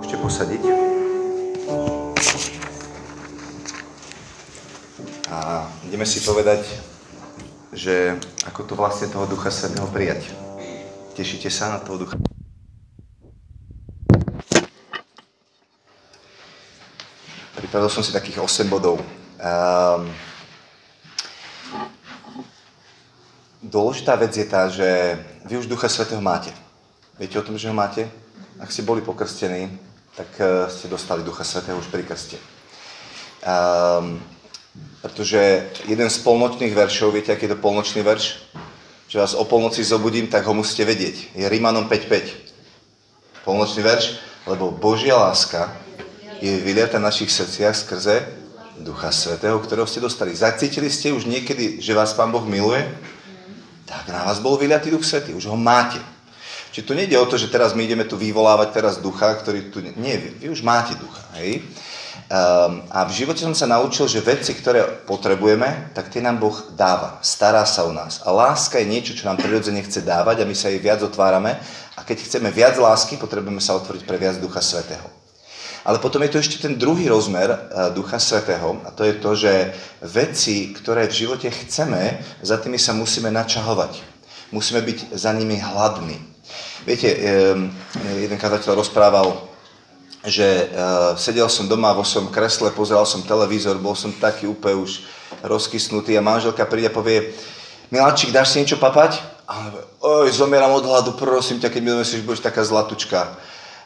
Môžete posadiť. A ideme si povedať, že ako to vlastne toho Ducha Svätého prijať. Tešíte sa na toho Ducha? Pripravil som si takých 8 bodov. Dôležitá vec je tá, že vy už Ducha Svätého máte. Viete o tom, že ho máte? Ak ste boli pokrstení, tak ste dostali Ducha Svätého už pri krste. Pretože jeden z polnočných veršov, viete, aký je to polnočný verš? Že vás o polnoci zobudím, tak ho musíte vedieť. Je Rimanom 5.5. Polnočný verš, lebo Božia láska je vyliata v našich srdciach skrze Ducha Svätého, ktorého ste dostali. Zacítili ste už niekedy, že vás Pán Boh miluje? Tak na vás bol vyliatý Duch Svätý, už ho máte. Čiže tu nejde o to, že teraz my ideme tu vyvolávať teraz Ducha, ktorý tu... Nie, vy už máte Ducha, hej? A v živote som sa naučil, že veci, ktoré potrebujeme, tak tie nám Boh dáva, stará sa o nás. A láska je niečo, čo nám prirodzene chce dávať a my sa jej viac otvárame. A keď chceme viac lásky, potrebujeme sa otvoriť pre viac Ducha Svätého. Ale potom je tu ešte ten druhý rozmer Ducha Svätého a to je to, že veci, ktoré v živote chceme, za tými sa musíme načahovať. Musíme byť za nimi hladní. Viete, jeden kazateľ rozprával, že sedel som doma vo svojom kresle, pozeral som televízor, bol som taký úplne už rozkysnutý a manželka príde a povie: Miláčik, dáš si niečo papať? A on povie: Oj, zomieram od hladu, prosím ťa, keď mi domyslíš, budeš taká zlatučka.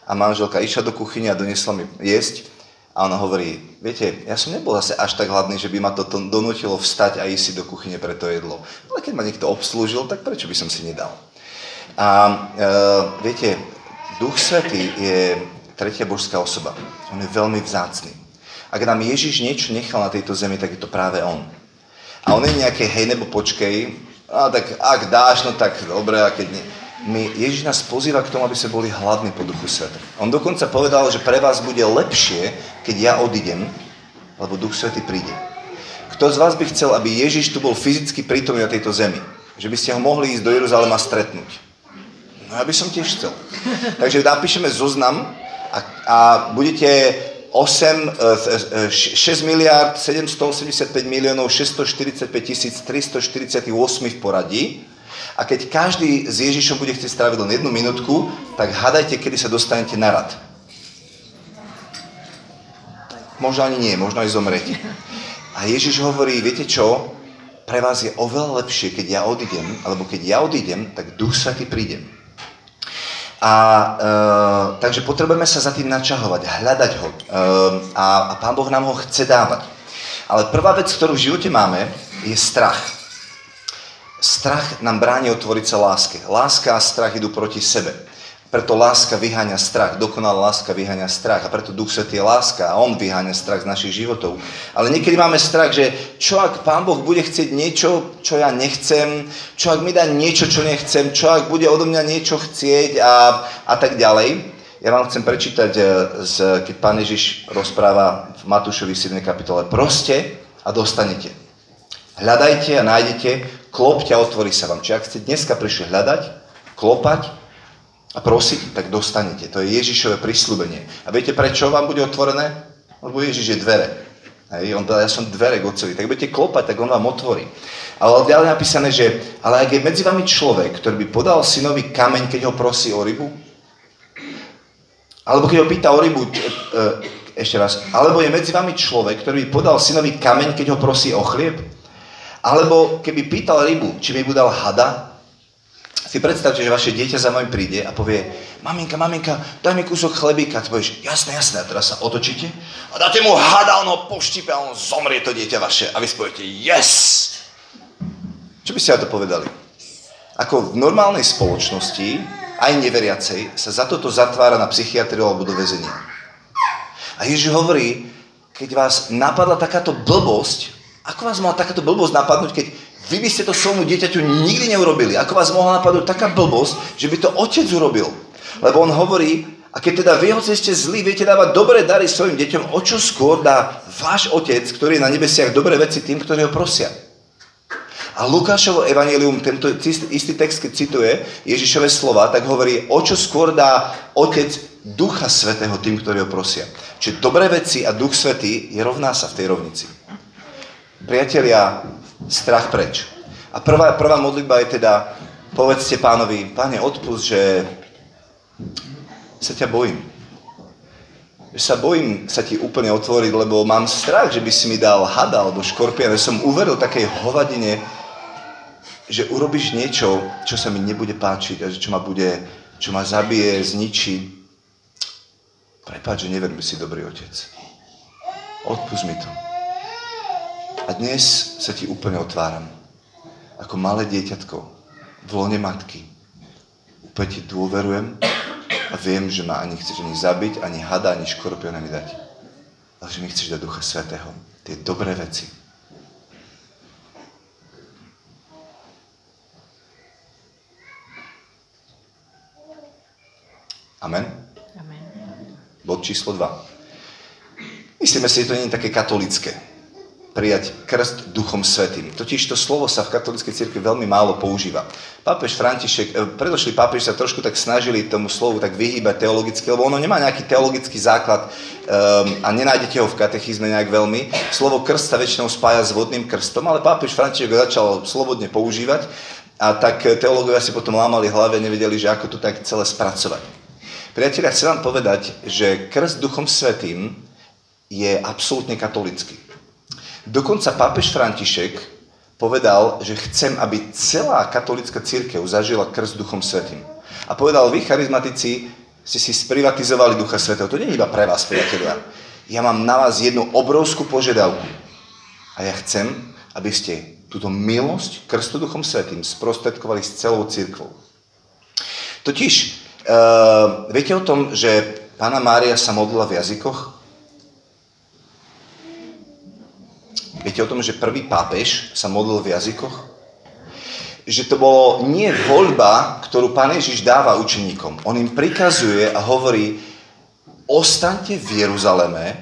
A manželka išla do kuchyne a doniesla mi jesť a ona hovorí: Viete, ja som nebol zase až tak hladný, že by ma to donútilo vstať a ísť si do kuchyne pre to jedlo. Ale keď ma niekto obslúžil, tak prečo by som si nedal? A viete, Duch Svätý je tretia božská osoba. On je veľmi vzácny. Ak nám Ježiš niečo nechal na tejto zemi, tak je to práve on. A on je nejaké hej nebo počkej, a tak ak dáš, no tak dobre, a keď nie. Ježiš nás pozýva k tomu, aby sa boli hladní po Duchu Svätého. On dokonca povedal, že pre vás bude lepšie, keď ja odídem, lebo Duch Svätý príde. Kto z vás by chcel, aby Ježiš tu bol fyzicky prítomný na tejto zemi? Že by ste ho mohli ísť do Jeruzalema stretnúť? No ja by som tiež chcel. Takže napíšeme zoznam a budete 6 785 645 348 v poradí. A keď každý s Ježišom bude chcieť stráviť len 1 minútku, tak hádajte, kedy sa dostanete na rad. Možno ani nie, možno aj zomrete. A Ježiš hovorí: Viete čo? Pre vás je oveľa lepšie, keď ja odídem, alebo keď ja odídem, tak Duch Svätý príde. Takže potrebujeme sa za tým načahovať, hľadať ho. A Pán Boh nám ho chce dávať. Ale prvá vec, ktorú v živote máme, je strach. Strach nám bráni otvoriť sa láske. Láska a strach idú proti sebe. Preto láska vyháňa strach. Dokonalá láska vyháňa strach. A preto Duch Svätý je láska a on vyháňa strach z našich životov. Ale niekedy máme strach, že čo ak Pán Boh bude chcieť niečo, čo ja nechcem, čo ak mi dá niečo, čo nechcem, čo ak bude odo mňa niečo chcieť a tak ďalej. Ja vám chcem prečítať, keď Pán Ježiš rozpráva v Matúšovi 7. kapitole. Proste a dostanete. Hľadajte a nájdete. Klopte a otvorí sa vám. Čiže ak ste dneska prišli hľadať, klopať a prosiť, tak dostanete. To je Ježišové prisľúbenie. A viete, prečo vám bude otvorené? Lebo Ježiš je dvere. Hej, on povedal: Ja som dvere k Otcovi. Tak budete klopať, tak on vám otvorí. Ale ďalej napísané, že ale ak je medzi vami človek, ktorý by podal synovi kameň, keď ho prosí o rybu, alebo keď ho pýta o rybu, alebo je medzi vami človek, ktorý by podal synovi kameň, keď ho prosí o chlieb, alebo keby pýtal rybu, či mi budal hada. Si predstavte, že vaše dieťa za vami príde a povie: Maminka, daj mi kúsok chlebíka. A ty povieš: Jasné. A teraz sa otočíte a dáte mu hada, on ho poštípe a on zomrie to dieťa vaše. A vy poviete: Yes! Čo by ste na to povedali? Ako v normálnej spoločnosti, aj neveriacej, sa za toto zatvára na psychiatriu alebo do väzenia. A Ježiš hovorí: Keď vás napadla takáto blbosť, ako vás mohla takáto blbosť napadnúť, keď vy by ste to svojmu dieťaťu nikdy neurobili? Ako vás mohla napadnúť taká blbosť, že by to otec urobil? Lebo on hovorí: A keď teda vy, hoci ste zlí, viete dávať dobré dary svojim deťom, o čo skôr dá váš otec, ktorý je na nebesiach, dobré veci tým, ktorí ho prosia. A Lukášovo evanjelium, tento istý text, keď cituje Ježišove slova, tak hovorí, o čo skôr dá Otec Ducha Svätého tým, ktorí ho prosia. Čiže dobré veci a Duch Svätý je rovná sa v tej rovnici. Priatelia, strach preč. A prvá modlitba je teda, povedzte Pánovi, Pane, odpusť, že sa ťa bojím. Že sa bojím sa ti úplne otvoriť, lebo mám strach, že by si mi dal hada alebo škorpión, že som uveril takej hovadine, že urobíš niečo, čo sa mi nebude páčiť a čo ma zabije, zničí. Prepáč, že neverím, že si dobrý otec. Odpusť mi to. A dnes sa ti úplne otváram. Ako malé dieťatko v lone matky. Úplne ti dôverujem. A viem, že ma ani chceš ani zabiť, ani hada, ani škorpiona mi dať. Ale že mi chceš dať Ducha Svätého. Tie dobré veci. Amen? Amen. Bod číslo 2. Myslíme si, že to nie je také katolické. Prijať krst Duchom Svätým. Totiž to slovo sa v katolíckej cirkvi veľmi málo používa. Pápež František, predošli pápeži sa trošku tak snažili tomu slovu tak vyhýbať teologicky, lebo ono nemá nejaký teologický základ a nenájdete ho v katechizme nejak veľmi. Slovo krst sa väčšinou spája s vodným krstom, ale pápež František ho začal slobodne používať a tak teológovia si potom lámali hlave a nevedeli, že ako to tak celé spracovať. Priatelia, chcem vám povedať, že krst Duchom Svätým je absolútne katolícky. Dokonca pápež František povedal, že chcem, aby celá katolícka cirkev zažila krst Duchom Svätým. A povedal, vy, charizmatici, ste si sprivatizovali Ducha Svätého. To nie je iba pre vás, priatelia. Ja mám na vás jednu obrovskú požiadavku. A ja chcem, aby ste túto milosť krstu Duchom Svätým sprostredkovali s celou cirkvou. Totiž, viete o tom, že Panna Mária sa modlila v jazykoch? Viete o tom, že prvý pápež sa modlil v jazykoch? Že to bolo nie voľba, ktorú Pán Ježiš dáva učeníkom. On im prikazuje a hovorí, ostaňte v Jeruzaleme,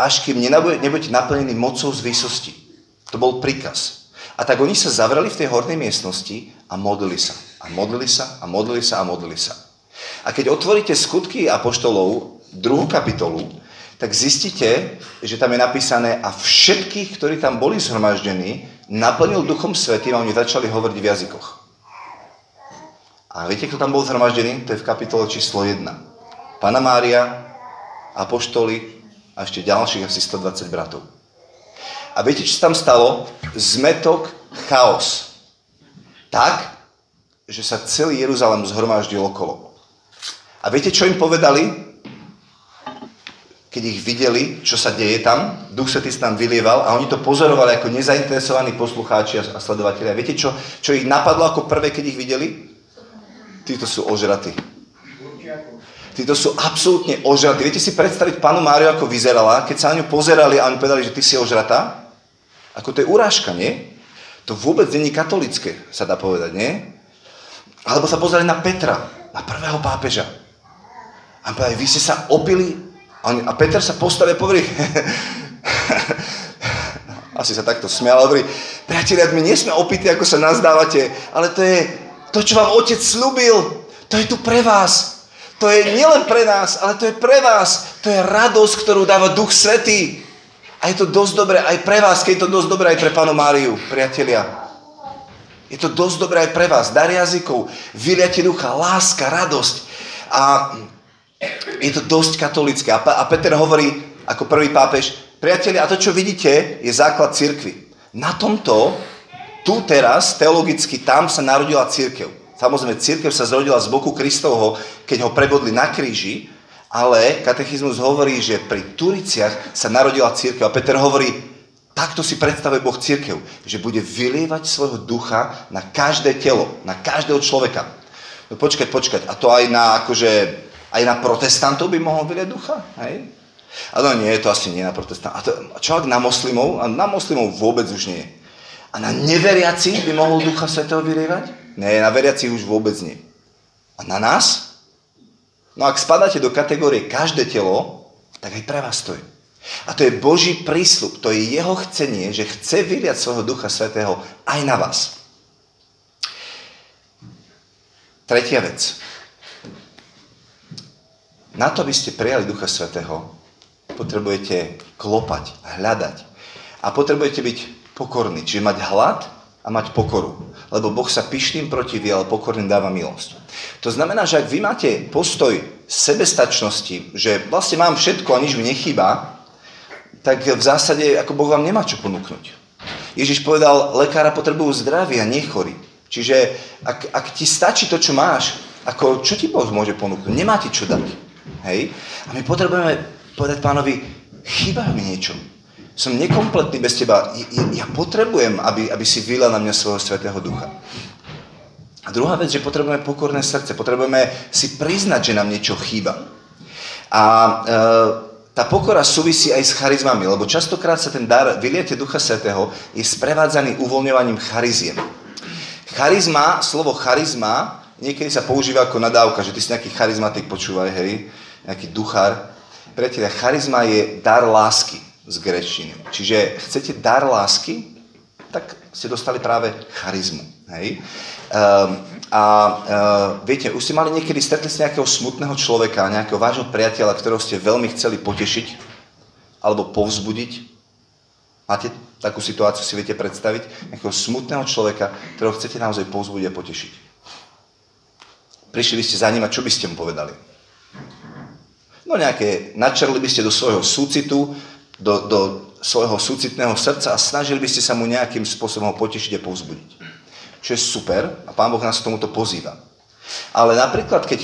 až kým nebudete naplnení mocou z výsosti. To bol príkaz. A tak oni sa zavreli v tej hornej miestnosti a modlili sa. A modlili sa, a modlili sa, a modlili sa. A keď otvoríte Skutky apoštolov, 2. kapitolu, tak zistíte, že tam je napísané a všetkých, ktorí tam boli zhromaždení, naplnil Duchom Svätým a oni začali hovoriť v jazykoch. A viete, kto tam bol zhromaždený? To je v kapitole číslo 1. Panna Mária, apoštoli a ešte ďalších asi 120 bratov. A viete, čo tam stalo? Zmetok, chaos. Tak, že sa celý Jeruzalém zhromaždil okolo. A viete, čo im povedali? Keď ich videli, čo sa deje tam, Duch Svätý sa tam vylieval a oni to pozorovali ako nezainteresovaní poslucháči a sledovatelia. Viete, čo ich napadlo ako prvé, keď ich videli? Títo sú ožratí. Títo sú absolútne ožratí. Viete si predstaviť Pannu Máriu, ako vyzerala, keď sa na ňu pozerali a oni povedali, že ty si ožratá? Ako to je urážka, nie? To vôbec nie je katolické, sa dá povedať, nie? Alebo sa pozerali na Petra, na prvého pápeža. A povedali, vy ste sa opili. A Peter sa postavil a povie, asi sa takto smial, ale hovorí, priatelia, my nie sme opití, ako sa nazdávate, ale to je to, čo vám Otec slúbil, to je tu pre vás. To je nielen pre nás, ale to je pre vás. To je radosť, ktorú dáva Duch Svätý. A je to dosť dobré aj pre vás, keď je to dosť dobré aj pre Pannu Máriu, priatelia. Je to dosť dobré aj pre vás. Dar jazykov, vyliatie ducha, láska, radosť. A je to dosť katolícké. A Peter hovorí, ako prvý pápež, priatelia, a to, čo vidíte, je základ cirkvi. Na tomto, tu teraz, teologicky, tam sa narodila cirkev. Samozrejme, cirkev sa zrodila z boku Kristovho, keď ho prebodli na kríži, ale katechizmus hovorí, že pri Turiciach sa narodila cirkev. A Peter hovorí, takto si predstavuje Boh cirkev, že bude vylievať svojho ducha na každé telo, na každého človeka. No počkať. A to aj na akože... Aj na protestantov by mohol vyliať ducha, hej? A no nie, to asi nie na protestantov. A čo ak na moslimov? A na moslimov vôbec už nie. A na neveriacich by mohol Ducha Svätého vylievať? Nie, na veriacich už vôbec nie. A na nás? No ak spadáte do kategórie každé telo, tak aj pre vás to je. A to je Boží prísľub, to je jeho chcenie, že chce vyliať svojho Ducha Svätého aj na vás. Tretia vec. Na to, aby ste prijali Ducha Svätého, potrebujete klopať, hľadať. A potrebujete byť pokorní, čiže mať hlad a mať pokoru. Lebo Boh sa pyšným protiví, ale pokorným dáva milosť. To znamená, že ak vy máte postoj sebestačnosti, že vlastne mám všetko a nič mi nechýba, tak v zásade ako Boh vám nemá čo ponúknuť. Ježiš povedal, lekára potrebujú zdravia, nie chorí. Čiže ak ti stačí to, čo máš, ako čo ti Boh môže ponúknuť? Nemá ti čo dať. Hej? A my potrebujeme povedať Pánovi, chýba mi niečo. Som nekompletný bez teba. Ja potrebujem, aby si vylial na mňa svojho Svätého Ducha. A druhá vec, že potrebujeme pokorné srdce. Potrebujeme si priznať, že nám niečo chýba. A tá pokora súvisí aj s charizmami, lebo častokrát sa ten dar vyliate Ducha Svätého je sprevádzaný uvoľňovaním chariziem. Charizma, slovo charizma, niekedy sa používa ako nadávka, že ty si nejaký charizmatik, počúvaj, hej, nejaký duchár. Priatelia, charizma je dar lásky z gréčtiny. Čiže chcete dar lásky, tak ste dostali práve charizmu. Hej? Viete, už ste mali niekedy stretli s nejakého smutného človeka, nejakého vášho priateľa, ktorého ste veľmi chceli potešiť alebo povzbudiť. Máte takú situáciu, si viete predstaviť? Nejakého smutného človeka, ktorého chcete naozaj povzbudiť a potešiť. Prišli by ste za ním a čo by ste mu povedali? No nejaké, načrli by ste do svojho súcitu, do svojho súcitného srdca a snažili by ste sa mu nejakým spôsobom ho potešiť a povzbudiť. Čo je super a Pán Boh nás k tomuto pozýva. Ale napríklad, keď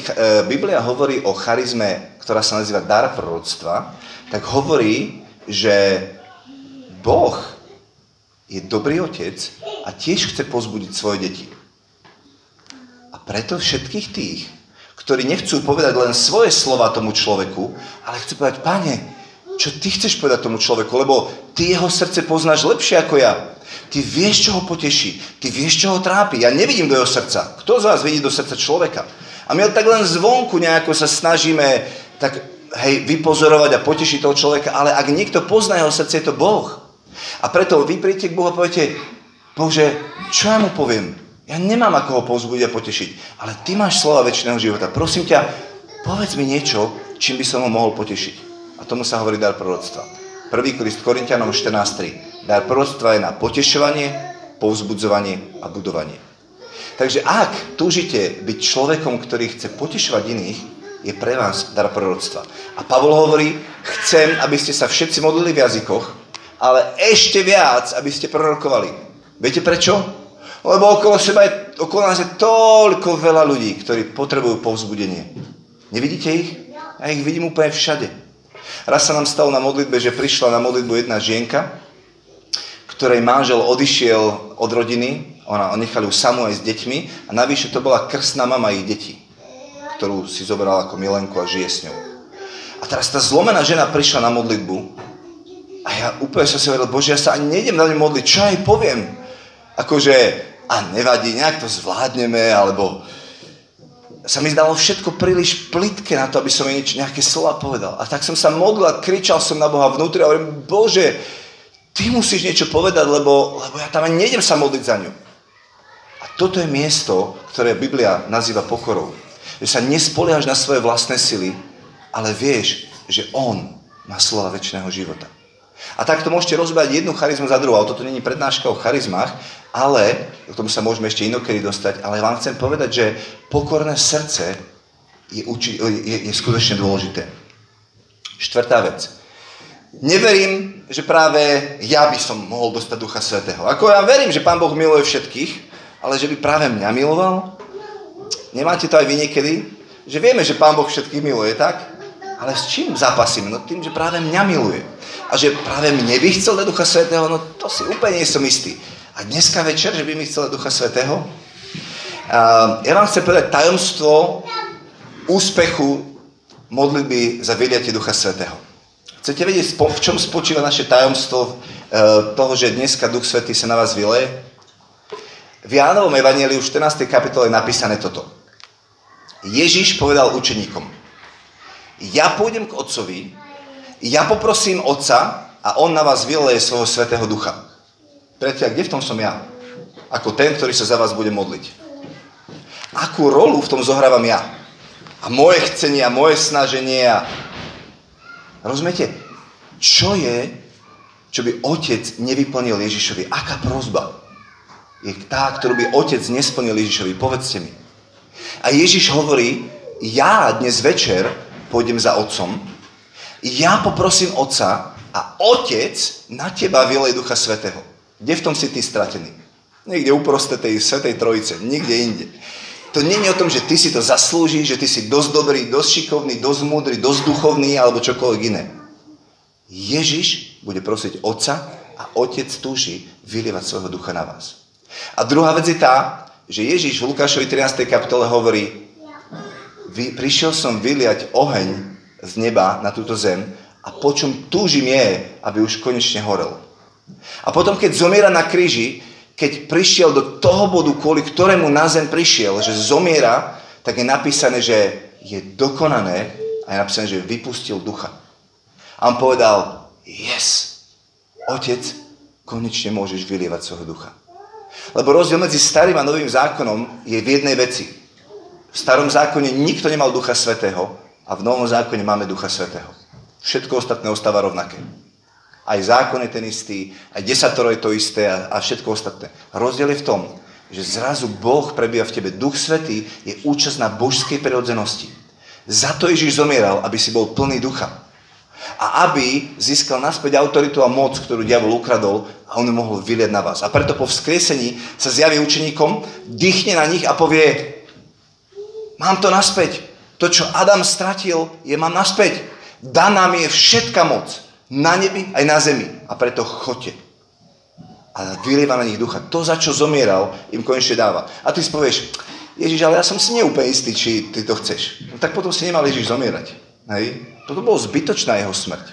Biblia hovorí o charizme, ktorá sa nazýva dar proroctva, tak hovorí, že Boh je dobrý otec a tiež chce povzbudiť svoje deti. A preto všetkých tých, ktorí nechcú povedať len svoje slova tomu človeku, ale chcú povedať, Pane, čo ty chceš povedať tomu človeku, lebo ty jeho srdce poznáš lepšie ako ja. Ty vieš, čo ho poteší, ty vieš, čo ho trápi. Ja nevidím do jeho srdca. Kto z vás vidí do srdca človeka? A my tak len zvonku nejako sa snažíme tak, hej, vypozorovať a potešiť toho človeka, ale ak niekto pozná jeho srdce, je to Boh. A preto vy príjete k Bohu a poviete, Bože, čo ja mu poviem? Ja nemám ako ho povzbudiť a potešiť, ale ty máš slova večného života. Prosím ťa, povedz mi niečo, čím by som ho mohol potešiť. A tomu sa hovorí dar proroctva. 1. list Korinťanom 14.3. Dar proroctva je na potešovanie, povzbudzovanie a budovanie. Takže ak túžite byť človekom, ktorý chce potešovať iných, je pre vás dar proroctva. A Pavol hovorí, chcem, aby ste sa všetci modlili v jazykoch, ale ešte viac, aby ste prorokovali. Viete prečo? Lebo okolo nás je toľko veľa ľudí, ktorí potrebujú povzbudenie. Nevidíte ich? Ja ich vidím úplne všade. Raz sa nám stalo na modlitbe, že prišla na modlitbu jedna žienka, ktorej manžel odišiel od rodiny, ona nechali ju samú aj s deťmi a navyše to bola krstná mama ich detí, ktorú si zobrala ako milenku a žije s ňou. A teraz tá zlomená žena prišla na modlitbu a ja úplne som si hovoril, Bože, ja sa ani nejdem na ňu modliť, čo aj poviem? Akože, a nevadí, nejak to zvládneme, alebo sa mi zdalo všetko príliš plitké na to, aby som jej nejaké slova povedal. A tak som sa modlil, kričal som na Boha vnútri a hovorím, Bože, ty musíš niečo povedať, lebo ja tam ani nejdem sa modliť za ňu. A toto je miesto, ktoré Biblia nazýva pokorou. Že sa nespoliehaš na svoje vlastné sily, ale vieš, že on má slova večného života. A takto môžete rozbať jednu charizmu za druhou. Toto nie je prednáška o charizmách, ale, k tomu sa môžeme ešte inokedy dostať, ale vám chcem povedať, že pokorné srdce je skutočne dôležité. Štvrtá vec. Neverím, že práve ja by som mohol dostať Ducha Svätého. Ako ja verím, že Pán Boh miluje všetkých, ale že by práve mňa miloval? Nemáte to aj vy niekedy? Že vieme, že Pán Boh všetkých miluje, tak? Ale s čím zápasíme? No tým, že práve mňa miluje. A že práve mne by chcel dať Ducha Svätého? No to si úplne nie som istý. A dneska večer, že by mi chcel Ducha Svätého? Ja vám chcem povedať tajomstvo úspechu modlitby za vyliatie Ducha Svätého. Chcete vedieť, v čom spočíva naše tajomstvo toho, že dneska Duch Svätý sa na vás vyleje? V Jánovom evanjeliu v 14. kapitole je napísané toto. Ježiš povedal učeníkom, ja pôjdem k Otcovi ja poprosím Otca a On na vás vyleje svojho Svätého Ducha. Pretia, kde v tom som ja? Ako ten, ktorý sa za vás bude modliť. Akú rolu v tom zohrávam ja? A moje chcenie a moje snaženie a... Rozumiete? Čo je, čo by Otec nevyplnil Ježišovi? Aká prosba je tá, ktorú by Otec nesplnil Ježišovi? Povedzte mi. A Ježiš hovorí, ja dnes večer pôjdem za Otcom, ja poprosím Otca a Otec na teba vylej Ducha Svätého. Kde v tom si ty stratený? Niekde uprostred tej Svätej Trojice, nikde inde. To nie je o tom, že ty si to zaslúžiš, že ty si dosť dobrý, dosť šikovný, dosť múdry, dosť duchovný alebo čokoľvek iné. Ježiš bude prosiť Otca a Otec túži vylievať svojho Ducha na vás. A druhá vec je tá, že Ježiš v Lukášovi 13. kapitole hovorí, prišiel som vyliať oheň z neba na túto zem a po čom túžim je, aby už konečne horel. A potom, keď zomiera na kríži, keď prišiel do toho bodu, kvôli ktorému na zem prišiel, že zomiera, tak je napísané, že je dokonané a je napísané, že vypustil ducha. A on povedal, yes, Otec, konečne môžeš vylievať svojho ducha. Lebo rozdiel medzi starým a novým zákonom je v jednej veci. V starom zákone nikto nemal Ducha Svätého a v novom zákone máme Ducha Svätého. Všetko ostatné ostáva rovnaké. Aj zákon je ten istý, aj desatoro je to isté a všetko ostatné. Rozdiel je v tom, že zrazu Boh prebýva v tebe. Duch Svätý je účasť na božskej prirodzenosti. Za to Ježiš zomieral, aby si bol plný ducha. A aby získal naspäť autoritu a moc, ktorú diabol ukradol a on ju mohol vyliať na vás. A preto po vzkriesení sa zjaví učeníkom, dýchne na nich a povie, mám to naspäť. To, čo Adam stratil, je mám naspäť. Daná mi je všetka moc. Na nebi aj na zemi. A preto choďte. A vylieva na nich ducha. To, za čo zomieral, im konečne dáva. A ty si povieš, Ježiš, ale ja som si neúplne istý, či ty to chceš. No, tak potom si nemal Ježiš zomierať. Hej? Toto bolo zbytočná jeho smrť.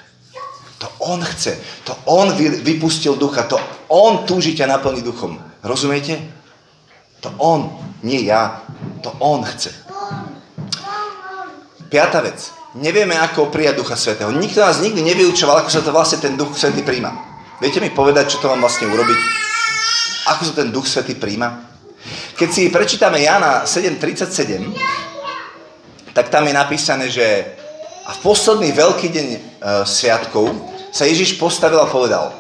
To on chce. To on vypustil ducha. To on túži ťa naplniť duchom. Rozumiete? To on, nie ja. To on chce. Piatá vec. Nevieme, ako prijať Ducha Svätého. Nikto nás nikdy nevyučoval, ako sa to vlastne ten Duch Svätý príjma. Viete mi povedať, čo to mám vlastne urobiť? Ako sa ten Duch Svätý príjma? Keď si prečítame Jana 7:37, tak tam je napísané, že a v posledný veľký deň sviatkov sa Ježiš postavil a povedal,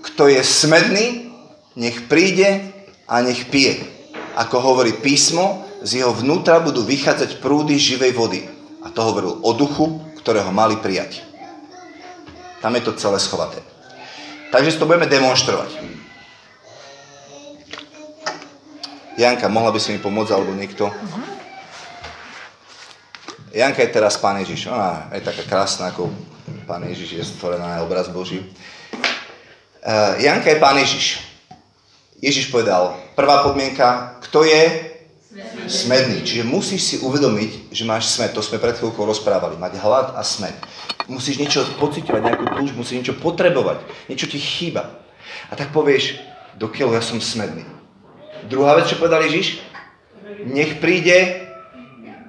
kto je smedný, nech príde a nech pije. Ako hovorí písmo, z jeho vnútra budú vychádzať prúdy živej vody. A to hovoril o duchu, ktorého mali prijať. Tam je to celé schovaté. Takže to budeme demonštrovať. Janka, mohla by si mi pomôcť, alebo niekto? Janka je teraz Pán Ježiš. Ona je taká krásna, ako Pán Ježiš je stvorená na obraz Boží. Janka je Pán Ježiš. Ježiš povedal, prvá podmienka, kto je? Smedný. Čiže musíš si uvedomiť, že máš smet. To sme pred chvíľkou rozprávali. Mať hlad a smet. Musíš niečo pociťovať, nejakú túžbu, musíš niečo potrebovať. Niečo ti chýba. A tak povieš, dokiaľ ja som smedný. Druhá vec, čo povedal Ježiš? Nech príde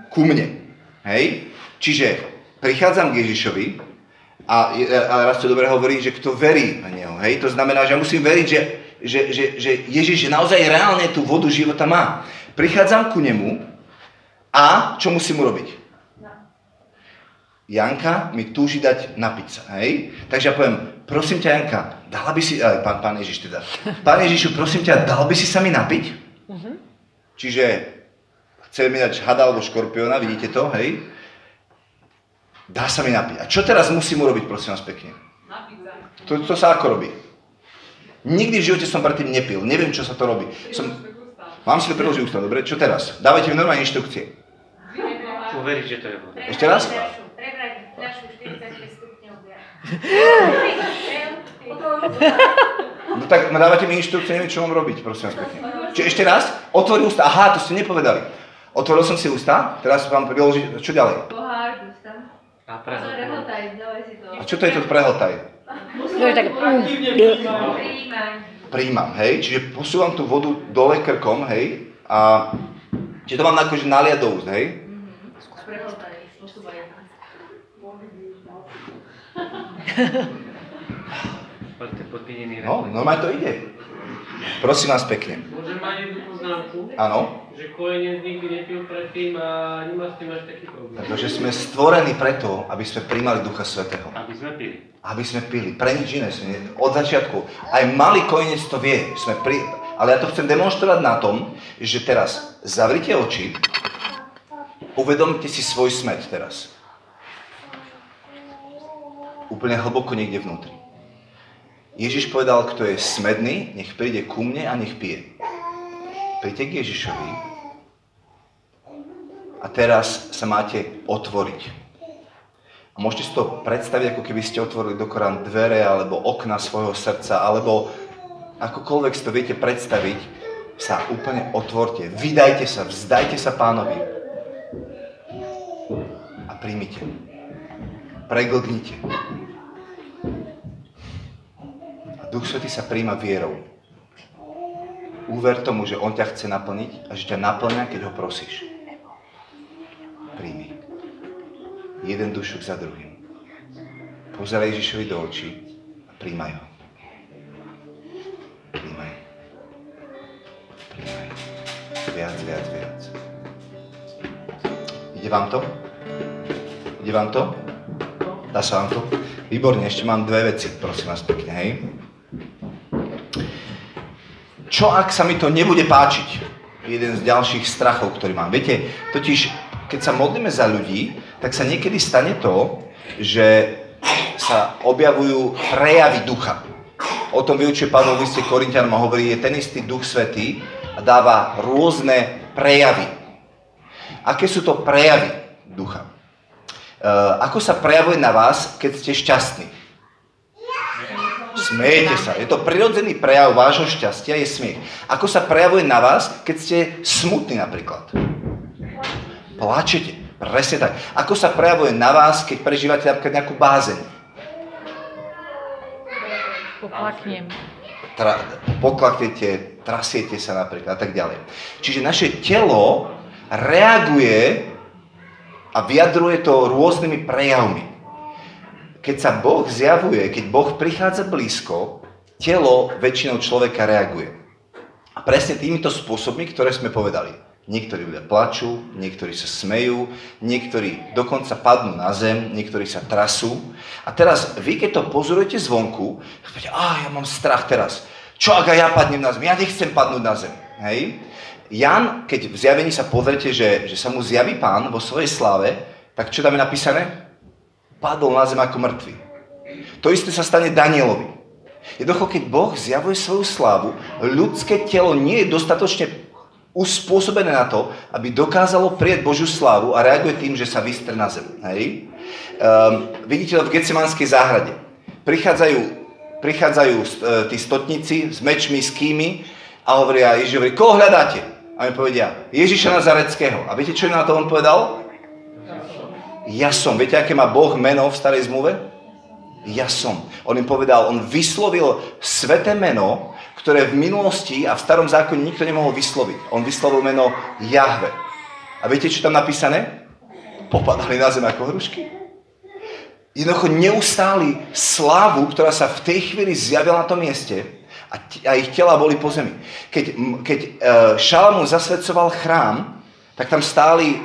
ku mne. Hej? Čiže prichádzam k Ježišovi a raz to dobre hovorí, že kto verí na neho. Hej? To znamená, že ja musím veriť, že Ježiš naozaj reálne tú vodu života má. Prichádzam ku nemu a čo musím urobiť? Janka mi túži dať napiť sa, hej? Takže ja poviem, prosím ťa Janka, dala by si, pán Ježiš teda, pán Ježišu, prosím ťa, dal by si sa mi napiť? Uh-huh. Čiže chcem mi dať hada alebo škorpióna, vidíte to, hej? Dá sa mi napiť. A čo teraz musím urobiť, prosím vás pekne? Napiť sa. To sa ako robí? Nikdy v živote som predtým nepil, neviem, čo sa to robí. Mám si to preložiť ústa, dobre? Čo teraz? Dávajte mi normálne inštrukcie. Uveriť, že to je voda. Ešte raz? Prebrať fľašu 45 stupňov viac. No tak dávate mi inštrukcie, neviem, čo mám robiť, prosím vás pekne. Čiže ešte raz? Otvoriť ústa. Aha, to ste nepovedali. Otvoril som si ústa, teraz vám preložiť, čo ďalej? Pohár, ústa. A prehltaj. Prehltaj, dávaj si to. A čo to je to prehltaj? Príjmam, hej, čiže posúvam tú vodu dole krkom, hej, a čiže to mám akože naliať do úst, hej. No ma to ide. Prosím vás pekne. Môžem mať jednu poznámku? Áno. Že kojenec nikdy nepil predtým a nemá s tým až taký problém. Takže sme stvorení preto, aby sme prijímali Ducha Svätého. Aby sme pili. Aby sme pili. Pre nič iné sme od začiatku. Aj malý kojenec to vie. Ale ja to chcem demonštrovať na tom, že teraz zavrite oči, uvedomte si svoj smäd teraz. Úplne hlboko niekde vnútri. Ježiš povedal, kto je smedný, nech príde ku mne a nech pije. Príďte k Ježišovi a teraz sa máte otvoriť. A môžete si to predstaviť, ako keby ste otvorili dokorán dvere alebo okna svojho srdca, alebo akokoľvek si to viete predstaviť, sa úplne otvorte. Vydajte sa, vzdajte sa Pánovi a príjmite. Preglgnite. Duch Svätý sa prijíma vierou. Uver tomu, že on ťa chce naplniť a že ťa naplňa, keď ho prosíš. Príjmi. Jeden dušok za druhým. Pozeraj Ježišovi do očí a prijímaj ho. Prijímaj. Prijímaj. Viac, viac, viac. Ide vám to? Ide vám to? Dá sa vám to? Výborne, ešte mám dve veci, prosím vás pekne, hej. Čo ak sa mi to nebude páčiť? Jeden z ďalších strachov, ktorý mám. Viete, totiž, keď sa modlíme za ľudí, tak sa niekedy stane to, že sa objavujú prejavy ducha. O tom vyučuje Pavol v liste Korinťanom a hovorí, je ten istý Duch Svätý a dáva rôzne prejavy. Aké sú to prejavy ducha? Ako sa prejavuje na vás, keď ste šťastní? Smejete sa. Je to prirodzený prejav vášho šťastia, je smiech. Ako sa prejavuje na vás, keď ste smutní napríklad? Plačete. Presne tak. Ako sa prejavuje na vás, keď prežívate napríklad nejakú bázeň? Poklaknem. Poklaknete, trasiete sa napríklad a tak ďalej. Čiže naše telo reaguje a vyjadruje to rôznymi prejavmi. Keď sa Boh zjavuje, keď Boh prichádza blízko, telo väčšinou človeka reaguje. A presne týmito spôsobmi, ktoré sme povedali. Niektorí ľudia plačú, niektorí sa smejú, niektorí dokonca padnú na zem, niektorí sa trasú. A teraz vy, keď to pozorujete zvonku, poviete, ja mám strach teraz. Čo ak ja padnem na zem? Ja nechcem padnúť na zem. Hej? Ján, keď v zjavení sa pozrite, že sa mu zjaví Pán vo svojej sláve, tak čo tam je napísané? Padol na zem ako mŕtvy. To isté sa stane Danielovi. Jednoducho, keď Boh zjavuje svoju slávu, ľudské telo nie je dostatočne uspôsobené na to, aby dokázalo prijať Božiu slávu a reaguje tým, že sa vystre na zem. Hej? Vidíte to v Getsemanskej záhrade. Prichádzajú tí stotníci s mečmi, s kými a hovoria Ježišovi, koho hľadáte? A oni povedia, Ježiša Nazaretského. A viete, čo im na to on povedal? Ja som. Viete, aké má Boh meno v starej zmluve? Ja som. On im povedal, on vyslovil sveté meno, ktoré v minulosti a v starom zákone nikto nemohol vysloviť. On vyslovil meno Jahve. A viete, čo tam napísané? Popadali na zem ako hrušky. Jednoducho neustáli slávu, ktorá sa v tej chvíli zjavila na tom mieste a ich tela boli po zemi. Keď Šalamún zasvedcoval chrám, tak tam stáli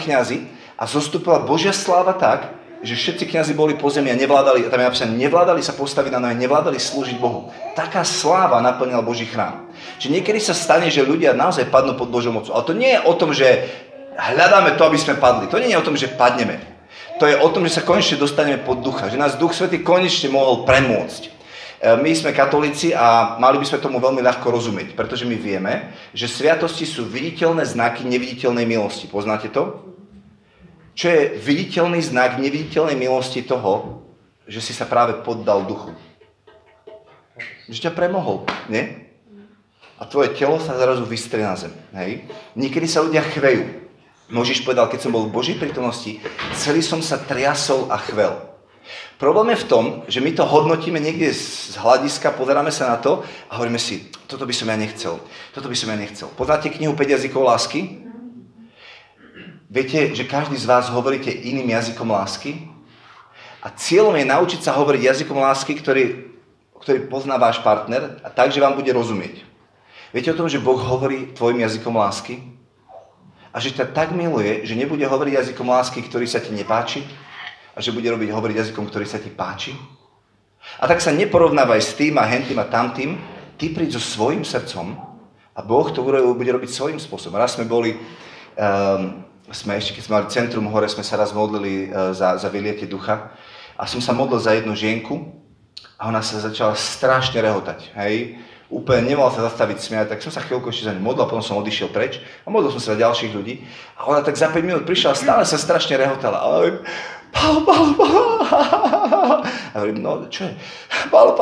kňazi. A zostúpila Božia sláva tak, že všetci kňazi boli po zemi a nevládali, tam je napísané, nevládali sa postaviť na nohy, nevládali slúžiť Bohu. Taká sláva naplňala Boží chrám. Čiže niekedy sa stane, že ľudia naozaj padnú pod Božou mocou. Ale to nie je o tom, že hľadáme to, aby sme padli. To nie je o tom, že padneme. To je o tom, že sa konečne dostaneme pod ducha. Že nás Duch Svätý konečne mohol premôcť. My sme katolíci a mali by sme tomu veľmi ľahko rozumieť, pretože my vieme, že sviatosti sú viditeľné znaky neviditeľnej milosti. Poznáte to? Čo je viditeľný znak neviditeľnej milosti toho, že si sa práve poddal duchu. Že ťa premohol, nie? A tvoje telo sa zrazu vystrie na zem. Hej? Niekedy sa ľudia chvejú. Mojžiš povedal, keď som bol v Božej prítomnosti, celý som sa triasol a chvel. Problém je v tom, že my to hodnotíme niekde z hľadiska, pozeráme sa na to a hovoríme si, toto by som ja nechcel, toto by som ja nechcel. Poznáte knihu 5 jazykov lásky? Viete, že každý z vás hovoríte iným jazykom lásky? A cieľom je naučiť sa hovoriť jazykom lásky, ktorý pozná váš partner a tak, že vám bude rozumieť. Viete o tom, že Boh hovorí tvojim jazykom lásky? A že ťa tak miluje, že nebude hovoriť jazykom lásky, ktorý sa ti nepáči? A že bude hovoriť jazykom, ktorý sa ti páči? A tak sa neporovnávaj s tým a hentým a tamtým. Ty príď so svojím srdcom a Boh to bude robiť svojím spôsobom. Raz sme boli... keď sme mali centrum hore, sme sa raz modlili za vyliete ducha a som sa modlil za jednu žienku a ona sa začala strašne rehotať, hej, úplne nemohla sa zastaviť smiať, tak som sa chvíľku ešte za ňu modlil, potom som odišiel preč a modlil som sa za ďalších ľudí a ona tak za 5 minút prišla a stále sa strašne rehotala a hovorím, no čo je, Palo.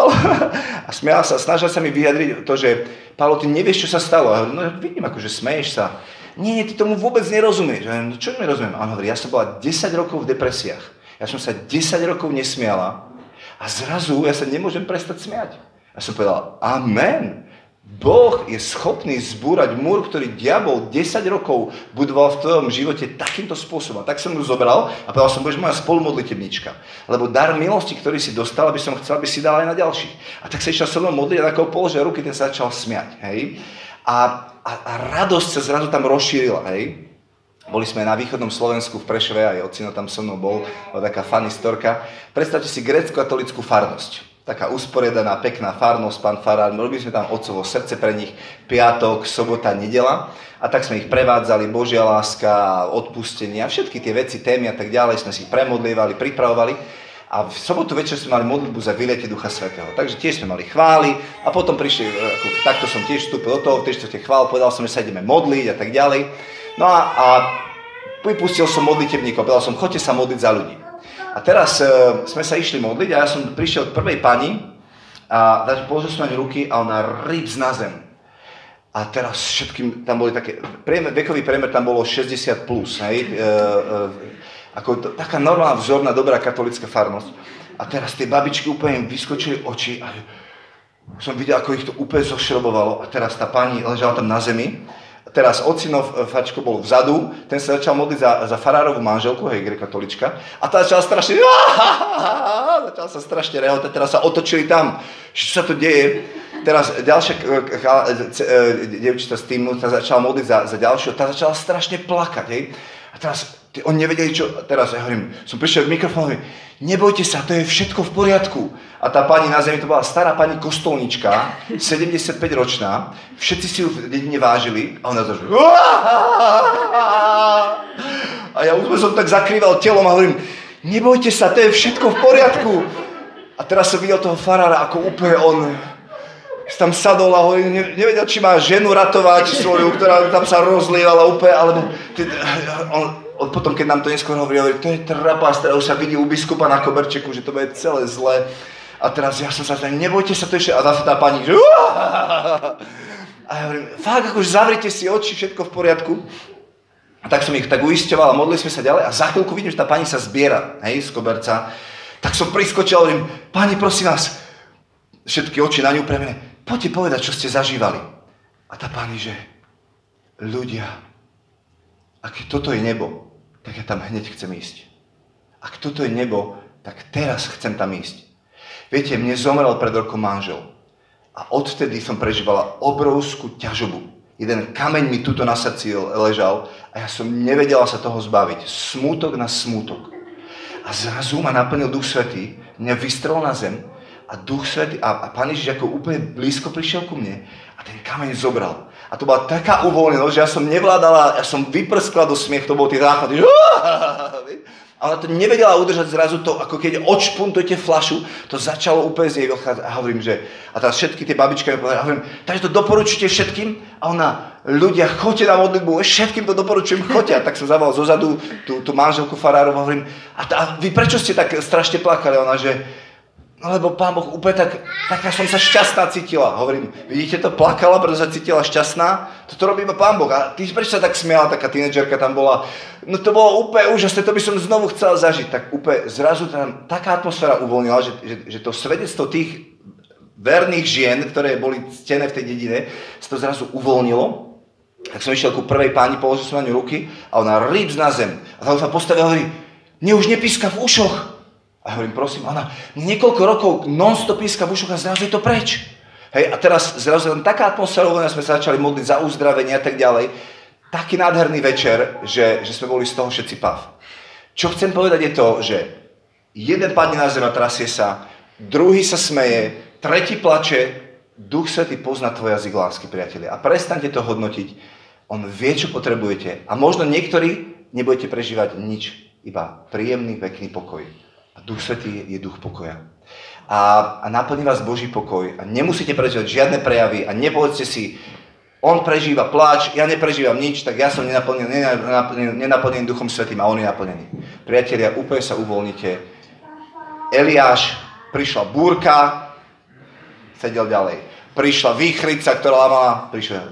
A smiala sa, snažila sa mi vyjadriť to, že Palo, ty nevieš, čo sa stalo, a hovorím, no vidím, akože smeješ sa. Nie, ty tomu vôbec nerozumieš. Ja, no čo mi rozumiem? A on hovorí, ja som bola 10 rokov v depresiách. Ja som sa 10 rokov nesmiala a zrazu ja sa nemôžem prestať smiať. Ja som povedal, amen. Boh je schopný zbúrať múr, ktorý diabol 10 rokov budoval v tvojom živote takýmto spôsobom. A tak som ju zobral a povedal som, budeš moja spolumodlitebnička. Lebo dar milosti, ktorý si dostal, by som chcel, aby si dal aj na ďalších. A tak sa išiel so mnou modliť a takou položil ruky, ten sa začal smiať. Hej? A radosť sa zrazu tam rozšírila, hej. Boli sme na východnom Slovensku v Prešove, aj otcino tam so mnou bol, taká fanistorka. Predstavte si grécko-katolickú farnosť. Taká usporiadaná, pekná farnosť, pán farár. Robili sme tam Otcovo srdce pre nich, piatok, sobota, nedela. A tak sme ich prevádzali, Božia láska, odpustenie a všetky tie veci, témy a tak ďalej. Sme si ich premodlievali, pripravovali. A v sobotu večer sme mali modlitbu za vyliatie Ducha Svätého. Takže tiež sme mali chvály a potom prišli, takto som tiež vstúpil do toho, tiež ste chvál, povedal som, že sa ideme modliť a tak ďalej. No a vypustil som modlitebníkov, povedal som, choďte sa modliť za ľudí. A teraz sme sa išli modliť a ja som prišiel od prvej pani a položil som na ňu ruky a ona rýbs na zem. A teraz všetkým, tam boli také, vekový priemer tam bolo 60 plus, hej, ako taká normálna, vzorná, dobrá katolická farnosť. A teraz tie babičky úplne vyskočili oči a som videl, ako ich to úplne zošrobovalo. A teraz tá pani ležala tam na zemi. A teraz otcinov fačko bol vzadu, ten sa začal modliť za farárovú manželku, hej, grekatolička. A tá začala strašne, začala sa strašne rehotať, teraz sa otočili tam. Čo sa to deje? Teraz ďalšia dievčita z týmu, tá začala modliť za ďalšiu, tá začala strašne plakať, hej. A teraz... Oni nevedeli, čo... Teraz ja hovorím, som prišiel k mikrofónu, nebojte sa, to je všetko v poriadku. A tá pani na zemi, to bola stará pani kostolnička, 75-ročná, všetci si ju v dedine vážili a ona začala... A ja už som tak zakrýval telom a hovorím, nebojte sa, to je všetko v poriadku. A teraz som videl toho farára, ako úplne on... Tam sadol a hovoril, nevedel, či má ženu ratovať svoju, ktorá tam sa rozlievala úplne, alebo... Potom, keď nám to neskôr hovorili, to je trapás, teraz už sa vidí u biskupa na koberčeku, že to bude celé zlé. A teraz ja som sa tam, nebojte sa to ešte, a zase tá pani, že a ja hovorím, fakt, akože zavrite si oči, všetko v poriadku. A tak som ich tak uisťoval a modlili sme sa ďalej a za chvíľku vidím, že tá pani sa zbiera, hej, z koberca. Tak som priskočil a hovorím, pani, prosím vás, všetky oči na ňu premené, poďte povedať, čo ste zažívali. A tá pani, že ľudia, a keď toto je nebo, tak ja tam hneď chcem ísť. A keď toto je nebo, tak teraz chcem tam ísť. Viete, mne zomrel pred rokom manžel. A odtedy som prežívala obrovskú ťažobu. Jeden kameň mi tuto na srdci ležal a ja som nevedela sa toho zbaviť. Smútok na smútok. A zrazu ma naplnil Duch Svätý, mňa vystrel na zem a Duch Svätý a Pán Ježiš ako úplne blízko prišiel ku mne a ten kameň zobral. A to bola taká uvoľnenosť, že ja som nevládala, ja som vyprskla do smiech, to bol tie záchvaty. A ona to nevedela udržať zrazu to, ako keď odšpuntujete flašu, to začalo úplne z nej vychádzať. A hovorím, že... A teraz všetky tie babičky mi povedali, hovorím, takže to doporučujte všetkým? A ona, ľudia, choďte na modlitbu, všetkým to doporučujem, choďte. A tak som zavolal zozadu tú manželku faráru a hovorím, a vy prečo ste tak strašne plakali? Ona, že... Lebo Pán Boh úplne tak ja som sa šťastná cítila. Hovorím, vidíte to, plakala, pretože sa cítila šťastná. Toto robí iba Pán Boh. A ty prečo sa tak smiala, taká tínedžerka tam bola. No to bolo úplne úžasné, to by som znovu chcela zažiť. Tak úplne zrazu tam taká atmosféra uvoľnila, že to svedectvo tých verných žien, ktoré boli ctené v tej dedine, sa to zrazu uvoľnilo. Tak som išiel ku prvej páni, položil som na ňu ruky a ona rýbs na zem. A tam sa postavila a hovorí, mne už nepíska v ušoch. A A hovorím, prosím, ona niekoľko rokov non-stop píska v ušoch a zrazu je to preč. Hej, a teraz zrazu len taká atmosféra, sme sa začali modliť za uzdravenie a tak ďalej. Taký nádherný večer, že sme boli z toho všetci pav. Čo chcem povedať je to, že jeden padne na zem a trasie sa, druhý sa smeje, tretí plače, Duch Svätý pozná tvoj jazyk lásky, priatelia. A prestaňte to hodnotiť. On vie, čo potrebujete. A možno niektorí nebudete prežívať nič, iba príjemný, pekný pokoj. A Duch Svätý je duch pokoja. A naplní vás Boží pokoj. A nemusíte prežívať žiadne prejavy. A nepovedzte si, on prežíva pláč, ja neprežívam nič, tak ja som nenaplnený Duchom Svätým a on je naplnený. Priatelia, úplne sa uvoľnite. Eliáš, prišla búrka, sedel ďalej. Prišla výchrica, ktorá lámala,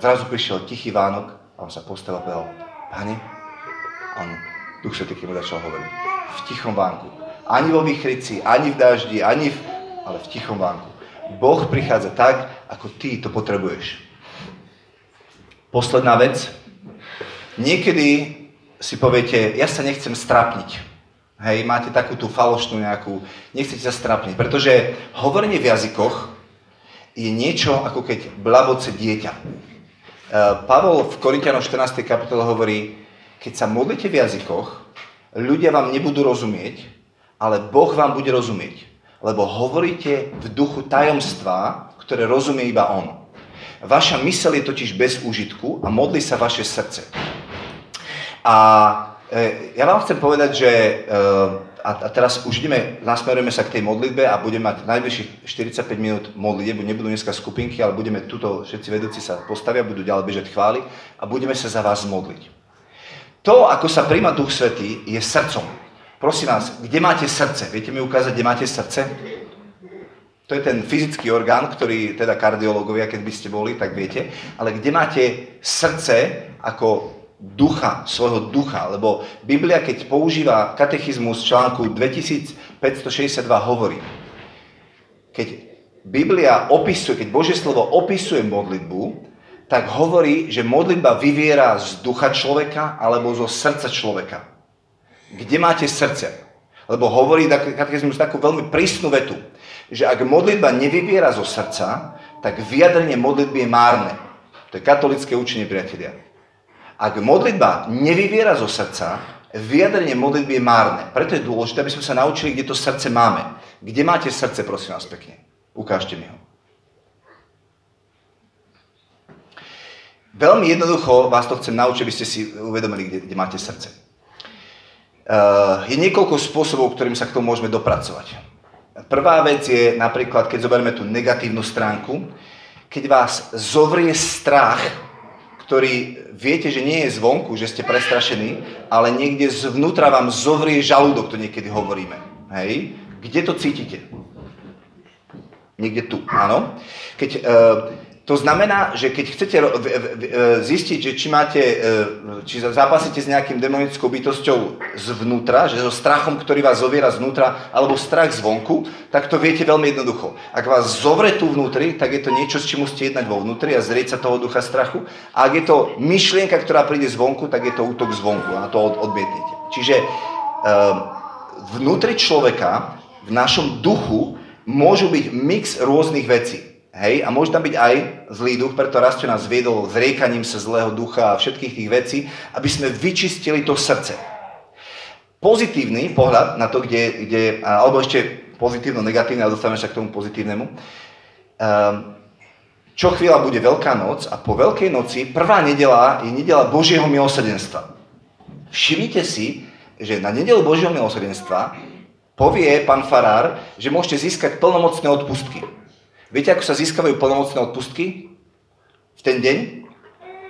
zrazu prišiel tichý Vánok a on sa postavil a povedal, Pane, on, Duch Svätý k nemu začal hovoriť, v tichom Vánku. Ani vo výchrici, ani v daždi, ale v tichom Vánku. Boh prichádza tak, ako ty to potrebuješ. Posledná vec. Niekedy si poviete, ja sa nechcem strápniť. Hej, máte takú tú falošnú nejakú, nechcete sa strápniť, pretože hovorenie v jazykoch je niečo, ako keď blavoce dieťa. Pavol v Korinťanom 14. kapitole hovorí, keď sa modlíte v jazykoch, ľudia vám nebudú rozumieť, ale Boh vám bude rozumieť. Lebo hovoríte v duchu tajomstva, ktoré rozumie iba on. Vaša myseľ je totiž bez úžitku a modlí sa vaše srdce. A ja vám chcem povedať, že... A teraz už ideme, nasmerujeme sa k tej modlitbe a budeme mať najbližších 45 minút modlitbe, nebudú dneska skupinky, ale budeme tuto, všetci vedúci sa postavia, budú ďalej bežať chvály a budeme sa za vás modliť. To, ako sa príjma Duch Svätý, je srdcom. Prosím vás, kde máte srdce? Viete mi ukázať, kde máte srdce? To je ten fyzický orgán, ktorý, teda kardiológovia, keď by ste boli, tak viete. Ale kde máte srdce ako ducha, svojho ducha, lebo Biblia, keď používa katechizmus článku 2562, hovorí, keď Biblia opisuje, keď Božie slovo opisuje modlitbu, tak hovorí, že modlitba vyviera z ducha človeka alebo zo srdca človeka. Kde máte srdce? Lebo hovorí katechizmus takú veľmi prísnu vetu, že ak modlitba nevyviera zo srdca, tak vyjadrenie modlitby je márne. To je katolické učenie, priatelia. Ak modlitba nevyviera zo srdca, vyjadrenie modlitby je márne. Preto je dôležité, aby sme sa naučili, kde to srdce máme. Kde máte srdce, prosím vás pekne? Ukážte mi ho. Veľmi jednoducho vás to chcem naučiť, aby ste si uvedomili, kde máte srdce. Je niekoľko spôsobov, ktorým sa k tomu môžeme dopracovať. Prvá vec je napríklad, keď zoberieme tú negatívnu stránku, keď vás zovrie strach, ktorý viete, že nie je zvonku, že ste prestrašení, ale niekde zvnútra vám zovrie žalúdok, to niekedy hovoríme. Hej? Kde to cítite? Niekde tu, áno? To znamená, že keď chcete zistiť, že či zápasíte s nejakým demonickou bytosťou zvnútra, že so strachom, ktorý vás zoviera zvnútra, alebo strach zvonku, tak to viete veľmi jednoducho. Ak vás zovre tu vnútri, tak je to niečo, s čím musíte jednať vo vnútri a zrieť sa toho ducha strachu. A ak je to myšlienka, ktorá príde zvonku, tak je to útok zvonku a to odmietnete. Čiže vnútri človeka, v našom duchu, môžu byť mix rôznych vecí. Hej, a môže tam byť aj zlý duch, preto Rasto nás viedol zriekaním sa zlého ducha a všetkých tých vecí, aby sme vyčistili to srdce. Pozitívny pohľad na to, kde alebo ešte pozitívno-negatívne, ale dostávame sa k tomu pozitívnemu. Čo chvíľa bude Veľká noc a po Veľkej noci prvá nedeľa je nedeľa Božieho milosrdenstva. Všimnite si, že na nedeľu Božieho milosrdenstva povie pán farár, že môžete získať plnomocné odpustky. Viete, ako sa získavajú plnomocné odpustky v ten deň?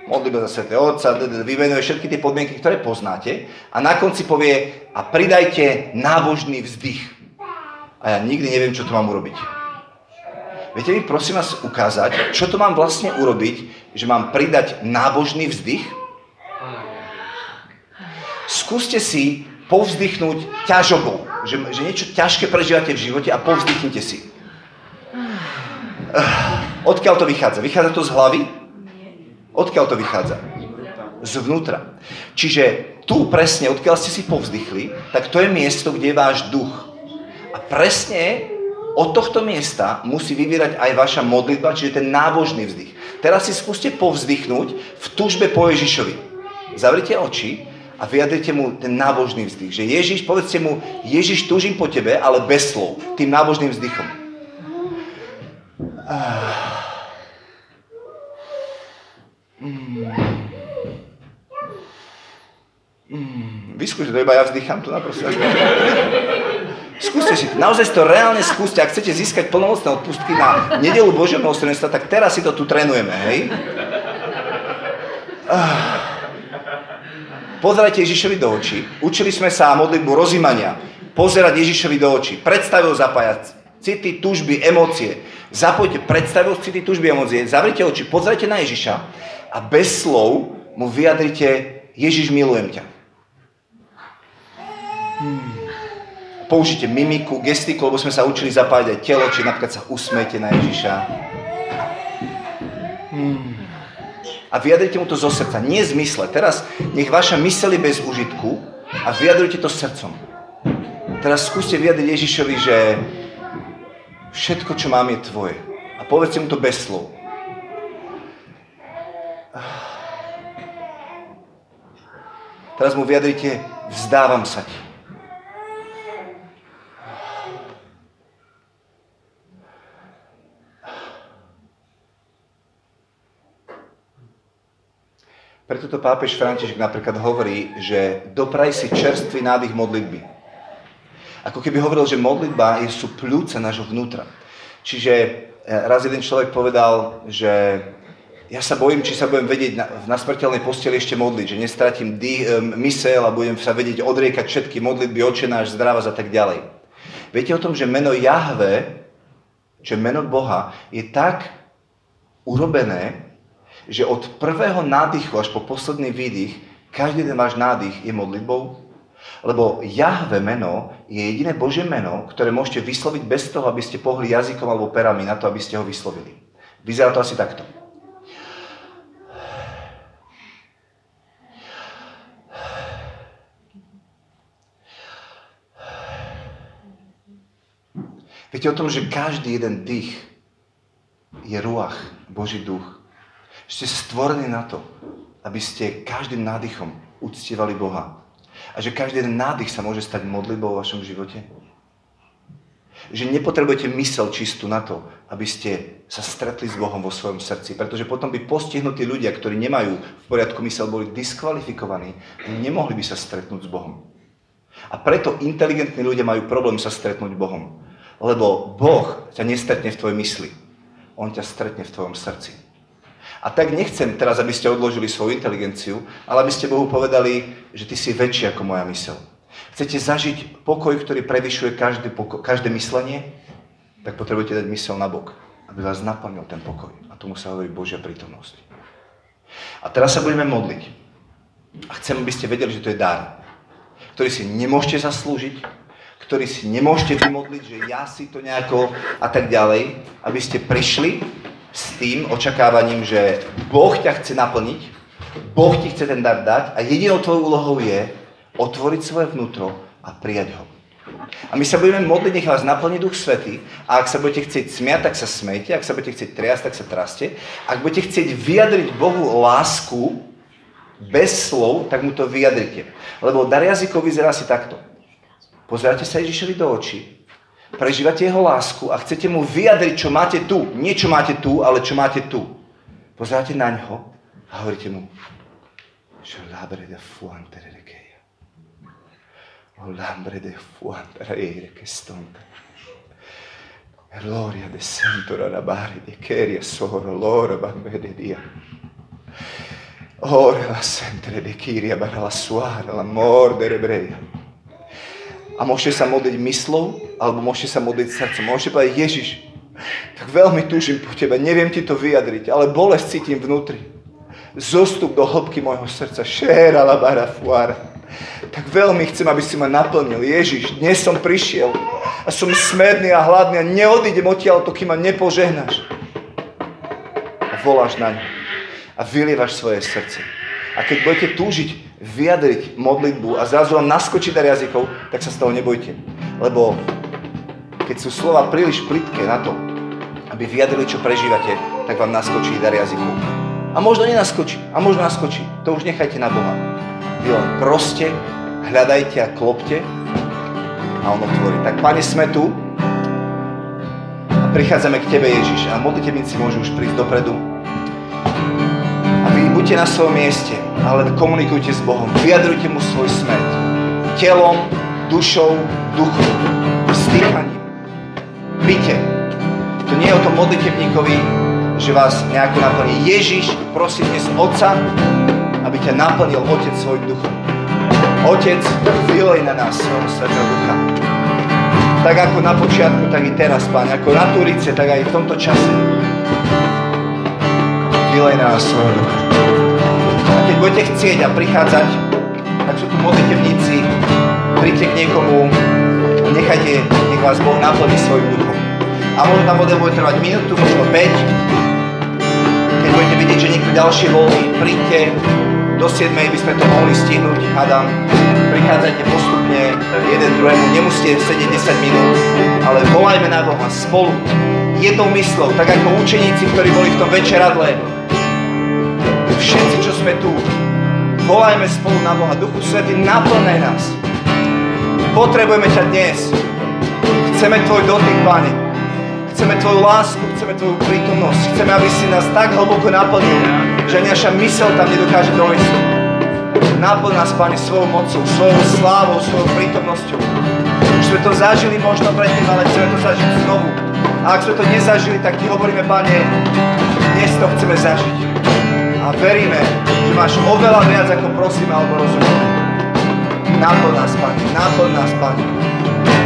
Modlitba za Svätého Otca, vymenuje všetky tie podmienky, ktoré poznáte a na konci povie a pridajte nábožný vzdych. A ja nikdy neviem, čo to mám urobiť. Viete mi, prosím vás, ukázať, čo to mám vlastne urobiť, že mám pridať nábožný vzdych? Skúste si povzdychnúť ťažobou, že niečo ťažké prežívate v živote a povzdychnite si. Odkiaľ to vychádza? Vychádza to z hlavy? Odkiaľ to vychádza? Zvnútra. Čiže tu presne, odkiaľ ste si povzdychli, tak to je miesto, kde je váš duch. A presne od tohto miesta musí vyvírať aj vaša modlitba, čiže ten nábožný vzdych. Teraz si skúste povzdychnúť v túžbe po Ježišovi. Zavrite oči a vyjadrite mu ten nábožný vzdych. Že Ježiš, povedzte mu, Ježiš, túžim po tebe, ale bez slov. Tým nábožným vzdychom. Vyskúšte, to iba ja vzdychám tu naprosto. Skúste si, naozaj si to reálne skúste. Ak chcete získať plnomocné odpustky na nedelu Božieho milosrdenstva, tak teraz si to tu trénujeme, hej? Pozerajte Ježišovi do očí. Učili sme sa modlitbu rozímania. Pozerať Ježišovi do očí. Predstavou zapájať city, túžby, emócie. Zapojte predstavou city, túžby, emócie. Zavrite oči, pozerajte na Ježiša a bez slov mu vyjadrite: Ježiš, milujem ťa. Použite mimiku, gestiku, lebo sme sa učili zapájať aj telo, či napríklad sa usmejte na Ježiša. A vyjadrite mu to zo srdca, nie z mysle. Teraz nech vaša myseľ je bez užitku a vyjadrujte to srdcom. Teraz skúste vyjadriť Ježišovi, že všetko, čo mám, je tvoje. A povedzte mu to bez slov. Teraz mu vyjadrite: vzdávam sa ti. Preto to pápež František napríklad hovorí, že dopraj si čerstvý nádych modlitby. Ako keby hovoril, že modlitba sú pľúca nášho vnútra. Čiže raz jeden človek povedal, že ja sa bojím, či sa budem vedieť na smrteľnej posteli ešte modliť, že nestratím myseľ a budem sa vedieť odriekať všetky modlitby, Otče náš, zdravás a tak ďalej. Viete o tom, že meno Jahve, čo meno Boha, je tak urobené, že od prvého nádychu až po posledný výdych, každý ten váš nádych je modlitbou. Lebo Jahve meno je jediné Božie meno, ktoré môžete vysloviť bez toho, aby ste pohli jazykom alebo perami na to, aby ste ho vyslovili. Vyzerá to asi takto. Viete o tom, že každý jeden dých je ruach, Boží duch. Ste stvorení na to, aby ste každým nádychom uctievali Boha. A že každý jeden nádych sa môže stať modlitbou v vašom živote. Že nepotrebujete myseľ čistú na to, aby ste sa stretli s Bohom vo svojom srdci. Pretože potom by postihnutí ľudia, ktorí nemajú v poriadku myseľ, boli diskvalifikovaní, nemohli by sa stretnúť s Bohom. A preto inteligentní ľudia majú problém sa stretnúť Bohom. Lebo Boh ťa nestretne v tvojej mysli. On ťa stretne v tvojom srdci. A tak nechcem teraz, aby ste odložili svoju inteligenciu, ale aby ste Bohu povedali, že ty si väčší ako moja myseľ. Chcete zažiť pokoj, ktorý prevyšuje každé myslenie? Tak potrebujete dať myseľ na bok, aby vás naplnil ten pokoj. A tomu sa hovorí Božia prítomnosť. A teraz sa budeme modliť. A chcem, aby ste vedeli, že to je dar, ktorý si nemôžete zaslúžiť, ktorý si nemôžete vymodliť, že ja si to nejako a tak ďalej, aby ste prišli s tým očakávaním, že Boh ťa chce naplniť, Boh ti chce ten dar dať a jedinou tvojou úlohou je otvoriť svoje vnútro a prijať ho. A my sa budeme modliť, nech vás naplní Duch Svätý, a ak sa budete chcieť smiať, tak sa smejte, ak sa budete chcieť triasť, tak sa traste, ak budete chcieť vyjadriť Bohu lásku bez slov, tak mu to vyjadrite. Lebo dar jazykov vyzerá si takto. Pozeráte sa Ježišovi do očí, prežívate jeho lásku a chcete mu vyjadriť, čo máte tu. Nie čo máte tu, ale čo máte tu. Pozeráte na ňoho a hovoríte mu: A môžete sa modliť myslou, alebo môžete sa modliť srdcom. Môžete povedať: Ježiš, tak veľmi túžim po tebe, neviem ti to vyjadriť, ale bolesť cítim vnútri. Zostup do hĺbky mojho srdca. Šéra la bara fuara. Tak veľmi chcem, aby si ma naplnil. Ježiš, dnes som prišiel a som smedný a hladný a neodídem odtiaľ to, kým ma nepožehnáš. A voláš naň a vylievaš svoje srdce. A keď budete túžiť vyjadriť modlitbu a zrazu vám naskočí dar jazykov, tak sa z toho nebojte. Lebo Keď sú slova príliš plitké na to, aby vyjadrili, čo prežívate, tak vám naskočí dar jazyku. A možno nenaskočí, a možno naskočí. To už nechajte na Boha. Vy len proste hľadajte a klopte a on otvorí. Tak Pane, sme tu a prichádzame k Tebe, Ježiš. A modlitebníci môžu už prísť dopredu. A vy buďte na svojom mieste, ale komunikujte s Bohom. Vyjadrujte mu svoj smet. Telom, dušou, duchom, vzdýchaním. Byte. To nie je o tom modlitebníkovi, že vás nejako naplní. Ježiš prosí dnes Otca, aby ťa naplnil Otec svojim duchom. Otec, vylej na nás svojho svätého ducha. Tak ako na počiatku, tak i teraz, Pane. Ako na Turice, tak aj v tomto čase. Vylej na nás svojho ducha. A keď budete chcieť a prichádzať, tak sú tu modlitebníci, príďte k niekomu a nechajte, nech vás Boh naplní svojim duchom. A možno tam voda bude trvať minútu, možno 5. Keď budete vidieť, že niekto ďalší voľný, príďte. Do 7. by sme to mohli stihnúť, hádam. Prichádzajte postupne jeden druhému. Nemusíte sedieť 10 minút, ale volajme na Boha spolu. Jednou myslou, tak ako učeníci, ktorí boli v tom večeradle. Všetci, čo sme tu, volajme spolu na Boha. Duchu Svätý, naplňaj nás. Potrebujeme ťa dnes. Chceme tvoj dotyk, Pane. Chceme Tvoju lásku, chceme Tvoju prítomnosť. Chceme, aby si nás tak hlboko naplnil, že naša myseľ tam nedokáže dojsť. Naplň nás, Pane, svojou mocou, svojou slávou, svojou prítomnosťou. Už sme to zažili možno predtým, ale chceme to zažiť znovu. A ak sme to nezažili, tak Ti hovoríme, Pane, dnes to chceme zažiť. A veríme, že máš oveľa viac, ako prosíme alebo rozumieme. Naplň nás, Pane, naplň nás, Pane.